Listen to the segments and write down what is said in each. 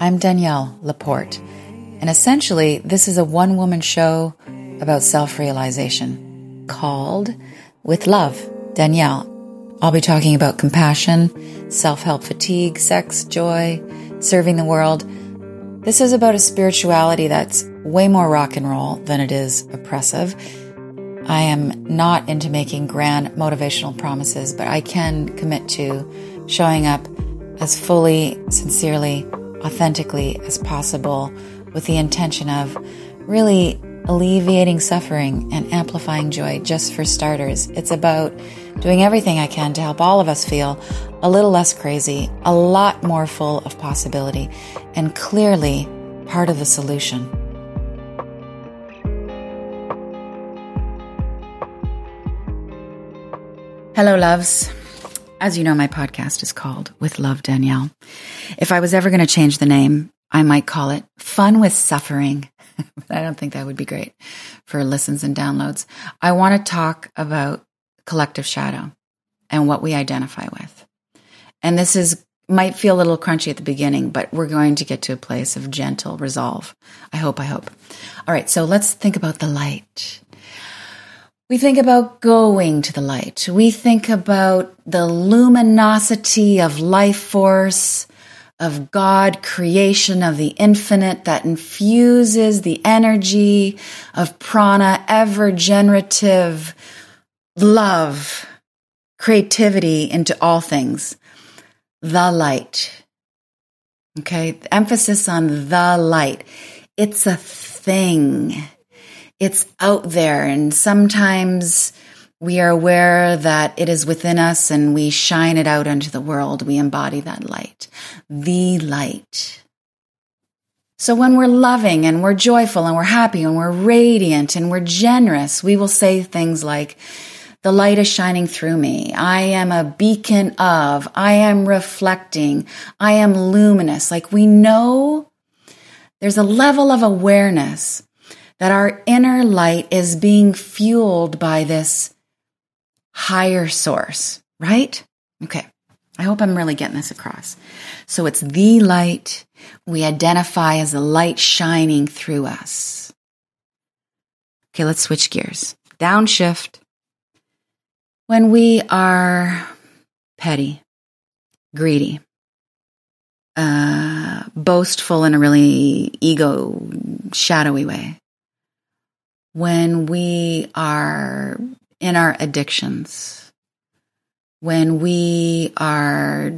I'm Danielle Laporte, and essentially this is a one-woman show about self-realization called With Love, Danielle. I'll be talking about compassion, self-help fatigue, sex, joy, serving the world. This is about a spirituality that's way more rock and roll than it is oppressive. I am not into making grand motivational promises, but I can commit to showing up as fully, sincerely, authentically as possible with the intention of really alleviating suffering and amplifying joy, just for starters. It's about doing everything I can to help all of us feel a little less crazy, a lot more full of possibility, and clearly part of the solution. Hello, loves. As you know, my podcast is called With Love, Danielle. If I was ever going to change the name, I might call it Fun With Suffering. But I don't think that would be great for listens and downloads. I want to talk about collective shadow and what we identify with. And this might feel a little crunchy at the beginning, but we're going to get to a place of gentle resolve. I hope. All right, so let's think about the light. We think about going to the light. We think about the luminosity of life force, of God, creation, of the infinite that infuses the energy of prana, ever-generative love, creativity into all things. The light. Okay, emphasis on the light. It's a thing. It's out there, and sometimes we are aware that it is within us and we shine it out into the world. We embody that light, the light. So when we're loving and we're joyful and we're happy and we're radiant and we're generous, we will say things like, the light is shining through me. I am a beacon of, I am reflecting, I am luminous. Like, we know there's a level of awareness that our inner light is being fueled by this higher source, right? Okay, I hope I'm really getting this across. So it's the light. We identify as the light shining through us. Okay, let's switch gears. Downshift. When we are petty, greedy, boastful in a really ego, shadowy way, when we are in our addictions, when we are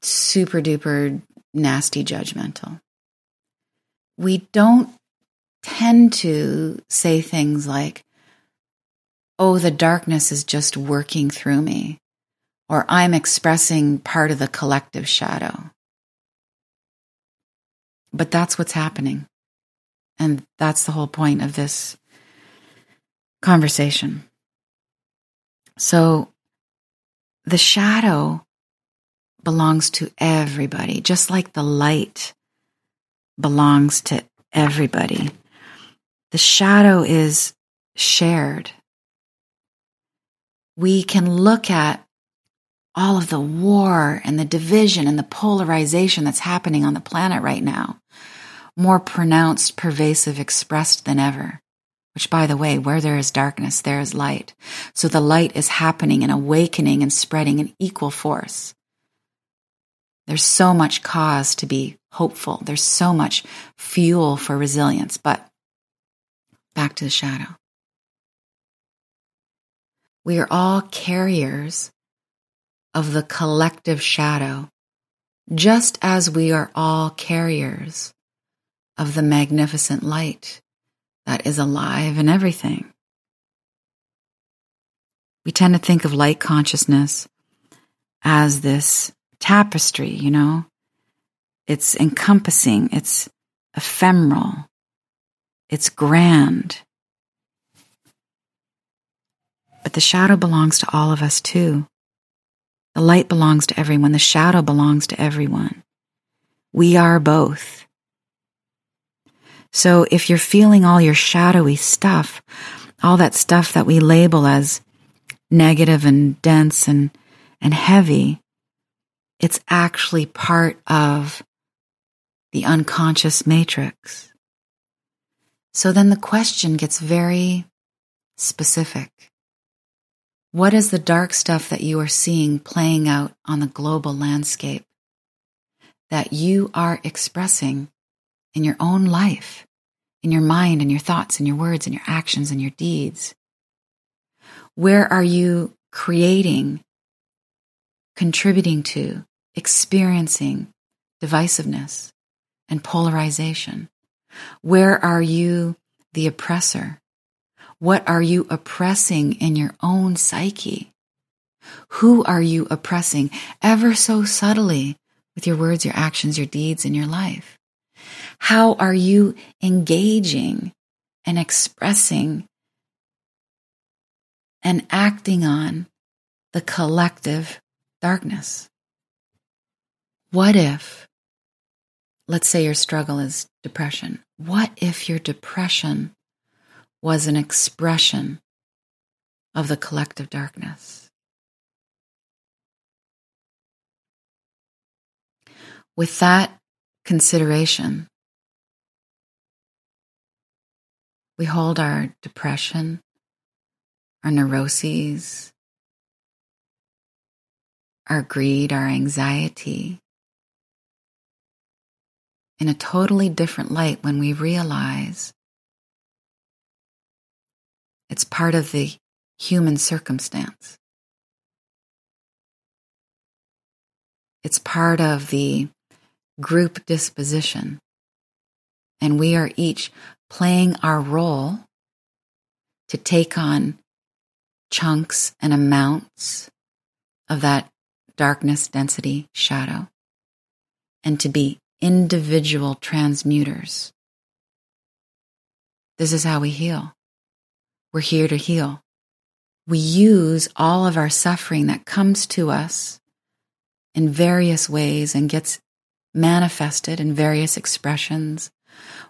super duper nasty judgmental, we don't tend to say things like, oh, the darkness is just working through me, or I'm expressing part of the collective shadow. But that's what's happening. And that's the whole point of this conversation. So the shadow belongs to everybody, just like the light belongs to everybody. The shadow is shared. We can look at all of the war and the division and the polarization that's happening on the planet right now, more pronounced, pervasive, expressed than ever. Which, by the way, where there is darkness, there is light. So the light is happening and awakening and spreading in equal force. There's so much cause to be hopeful. There's so much fuel for resilience. But back to the shadow. We are all carriers of the collective shadow, just as we are all carriers of the magnificent light that is alive in everything. We tend to think of light consciousness as this tapestry, you know? It's encompassing, it's ephemeral, it's grand. But the shadow belongs to all of us too. The light belongs to everyone, the shadow belongs to everyone. We are both. So if you're feeling all your shadowy stuff, all that stuff that we label as negative and dense and heavy, it's actually part of the unconscious matrix. So then the question gets very specific. What is the dark stuff that you are seeing playing out on the global landscape that you are expressing in your own life, in your mind, in your thoughts, in your words, in your actions, in your deeds? Where are you creating, contributing to, experiencing divisiveness and polarization? Where are you the oppressor? What are you oppressing in your own psyche? Who are you oppressing ever so subtly with your words, your actions, your deeds, and your life? How are you engaging and expressing and acting on the collective darkness? What if, let's say your struggle is depression. What if your depression was an expression of the collective darkness? With that consideration, we hold our depression, our neuroses, our greed, our anxiety in a totally different light when we realize it's part of the human circumstance. It's part of the group disposition. And we are each playing our role to take on chunks and amounts of that darkness, density, shadow, and to be individual transmuters. This is how we heal. We're here to heal. We use all of our suffering that comes to us in various ways and gets manifested in various expressions,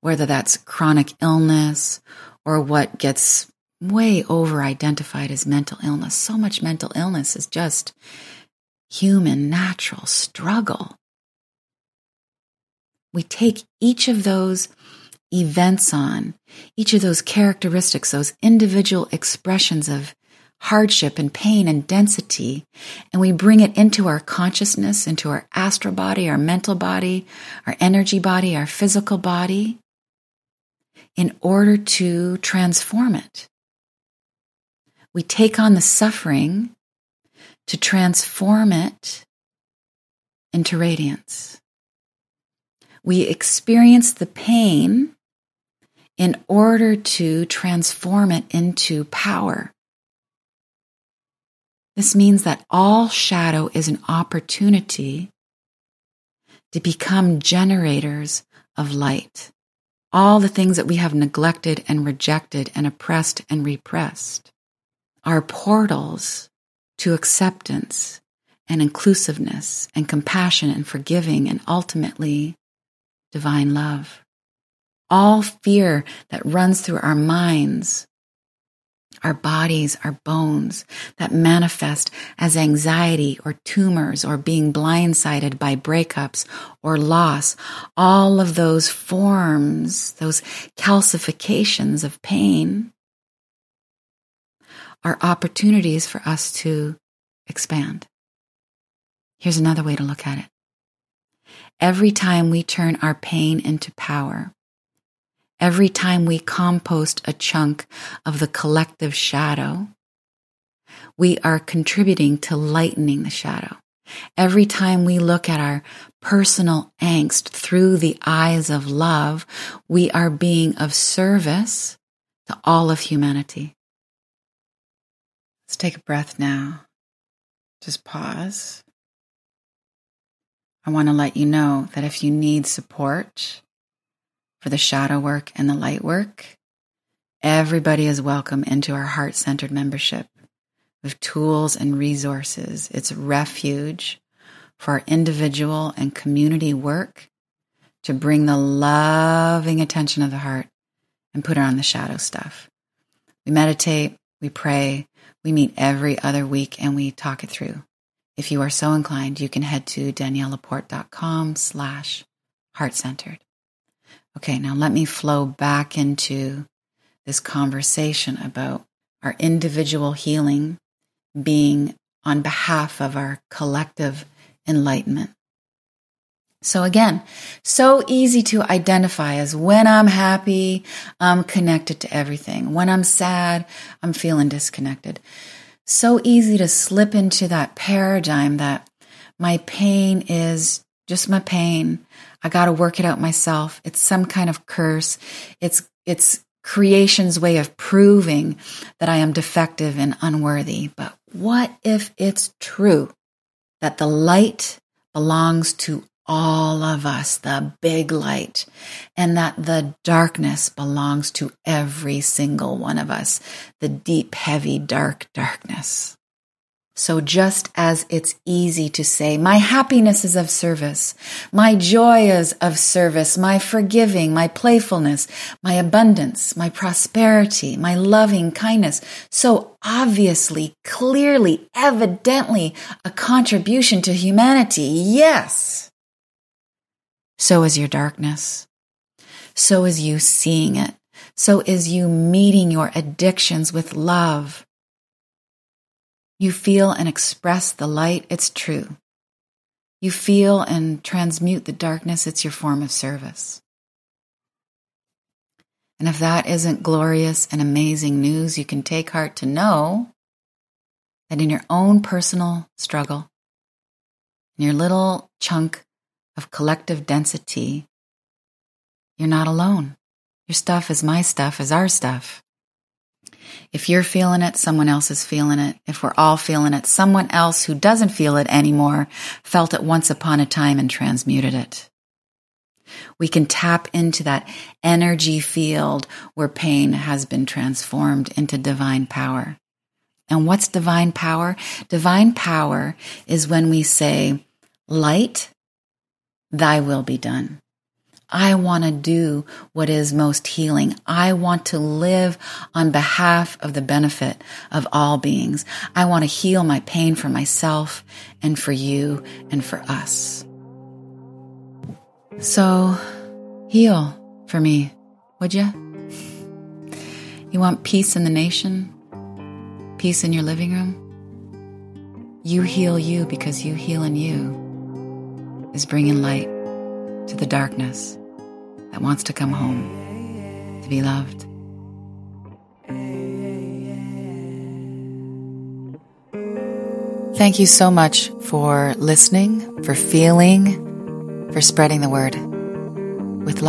whether that's chronic illness or what gets way over-identified as mental illness. So much mental illness is just human, natural struggle. We take each of those events on, each of those characteristics, those individual expressions of hardship and pain and density, and we bring it into our consciousness, into our astral body, our mental body, our energy body, our physical body, in order to transform it. We take on the suffering to transform it into radiance. We experience the pain in order to transform it into power. This means that all shadow is an opportunity to become generators of light. All the things that we have neglected and rejected and oppressed and repressed are portals to acceptance and inclusiveness and compassion and forgiving and ultimately divine love. All fear that runs through our minds, our bodies, our bones, that manifest as anxiety or tumors or being blindsided by breakups or loss, all of those forms, those calcifications of pain, are opportunities for us to expand. Here's another way to look at it. Every time we turn our pain into power, every time we compost a chunk of the collective shadow, we are contributing to lightening the shadow. Every time we look at our personal angst through the eyes of love, we are being of service to all of humanity. Let's take a breath now. Just pause. I want to let you know that if you need support for the shadow work and the light work, everybody is welcome into our heart-centered membership with tools and resources. It's a refuge for our individual and community work to bring the loving attention of the heart and put it on the shadow stuff. We meditate, we pray, we meet every other week, and we talk it through. If you are so inclined, you can head to daniellelaporte.com heart-centered. Okay, now let me flow back into this conversation about our individual healing being on behalf of our collective enlightenment. So again, so easy to identify as when I'm happy, I'm connected to everything. When I'm sad, I'm feeling disconnected. So easy to slip into that paradigm that my pain is just my pain. I got to work it out myself. It's some kind of curse. It's creation's way of proving that I am defective and unworthy. But what if it's true that the light belongs to all of us, the big light, and that the darkness belongs to every single one of us, the deep, heavy, dark darkness? So just as it's easy to say, my happiness is of service, my joy is of service, my forgiving, my playfulness, my abundance, my prosperity, my loving kindness, so obviously, clearly, evidently a contribution to humanity, yes. So is your darkness. So is you seeing it. So is you meeting your addictions with love. You feel and express the light, it's true. You feel and transmute the darkness, it's your form of service. And if that isn't glorious and amazing news, you can take heart to know that in your own personal struggle, in your little chunk of collective density, you're not alone. Your stuff is my stuff, is our stuff. If you're feeling it, someone else is feeling it. If we're all feeling it, someone else who doesn't feel it anymore felt it once upon a time and transmuted it. We can tap into that energy field where pain has been transformed into divine power. And what's divine power? Divine power is when we say, light, thy will be done. I want to do what is most healing. I want to live on behalf of the benefit of all beings. I want to heal my pain for myself and for you and for us. So heal for me, would you? You want peace in the nation? Peace in your living room? You heal you, because you healing you is bringing light to the darkness that wants to come home to be loved. Thank you so much for listening, for feeling, for spreading the word. With love.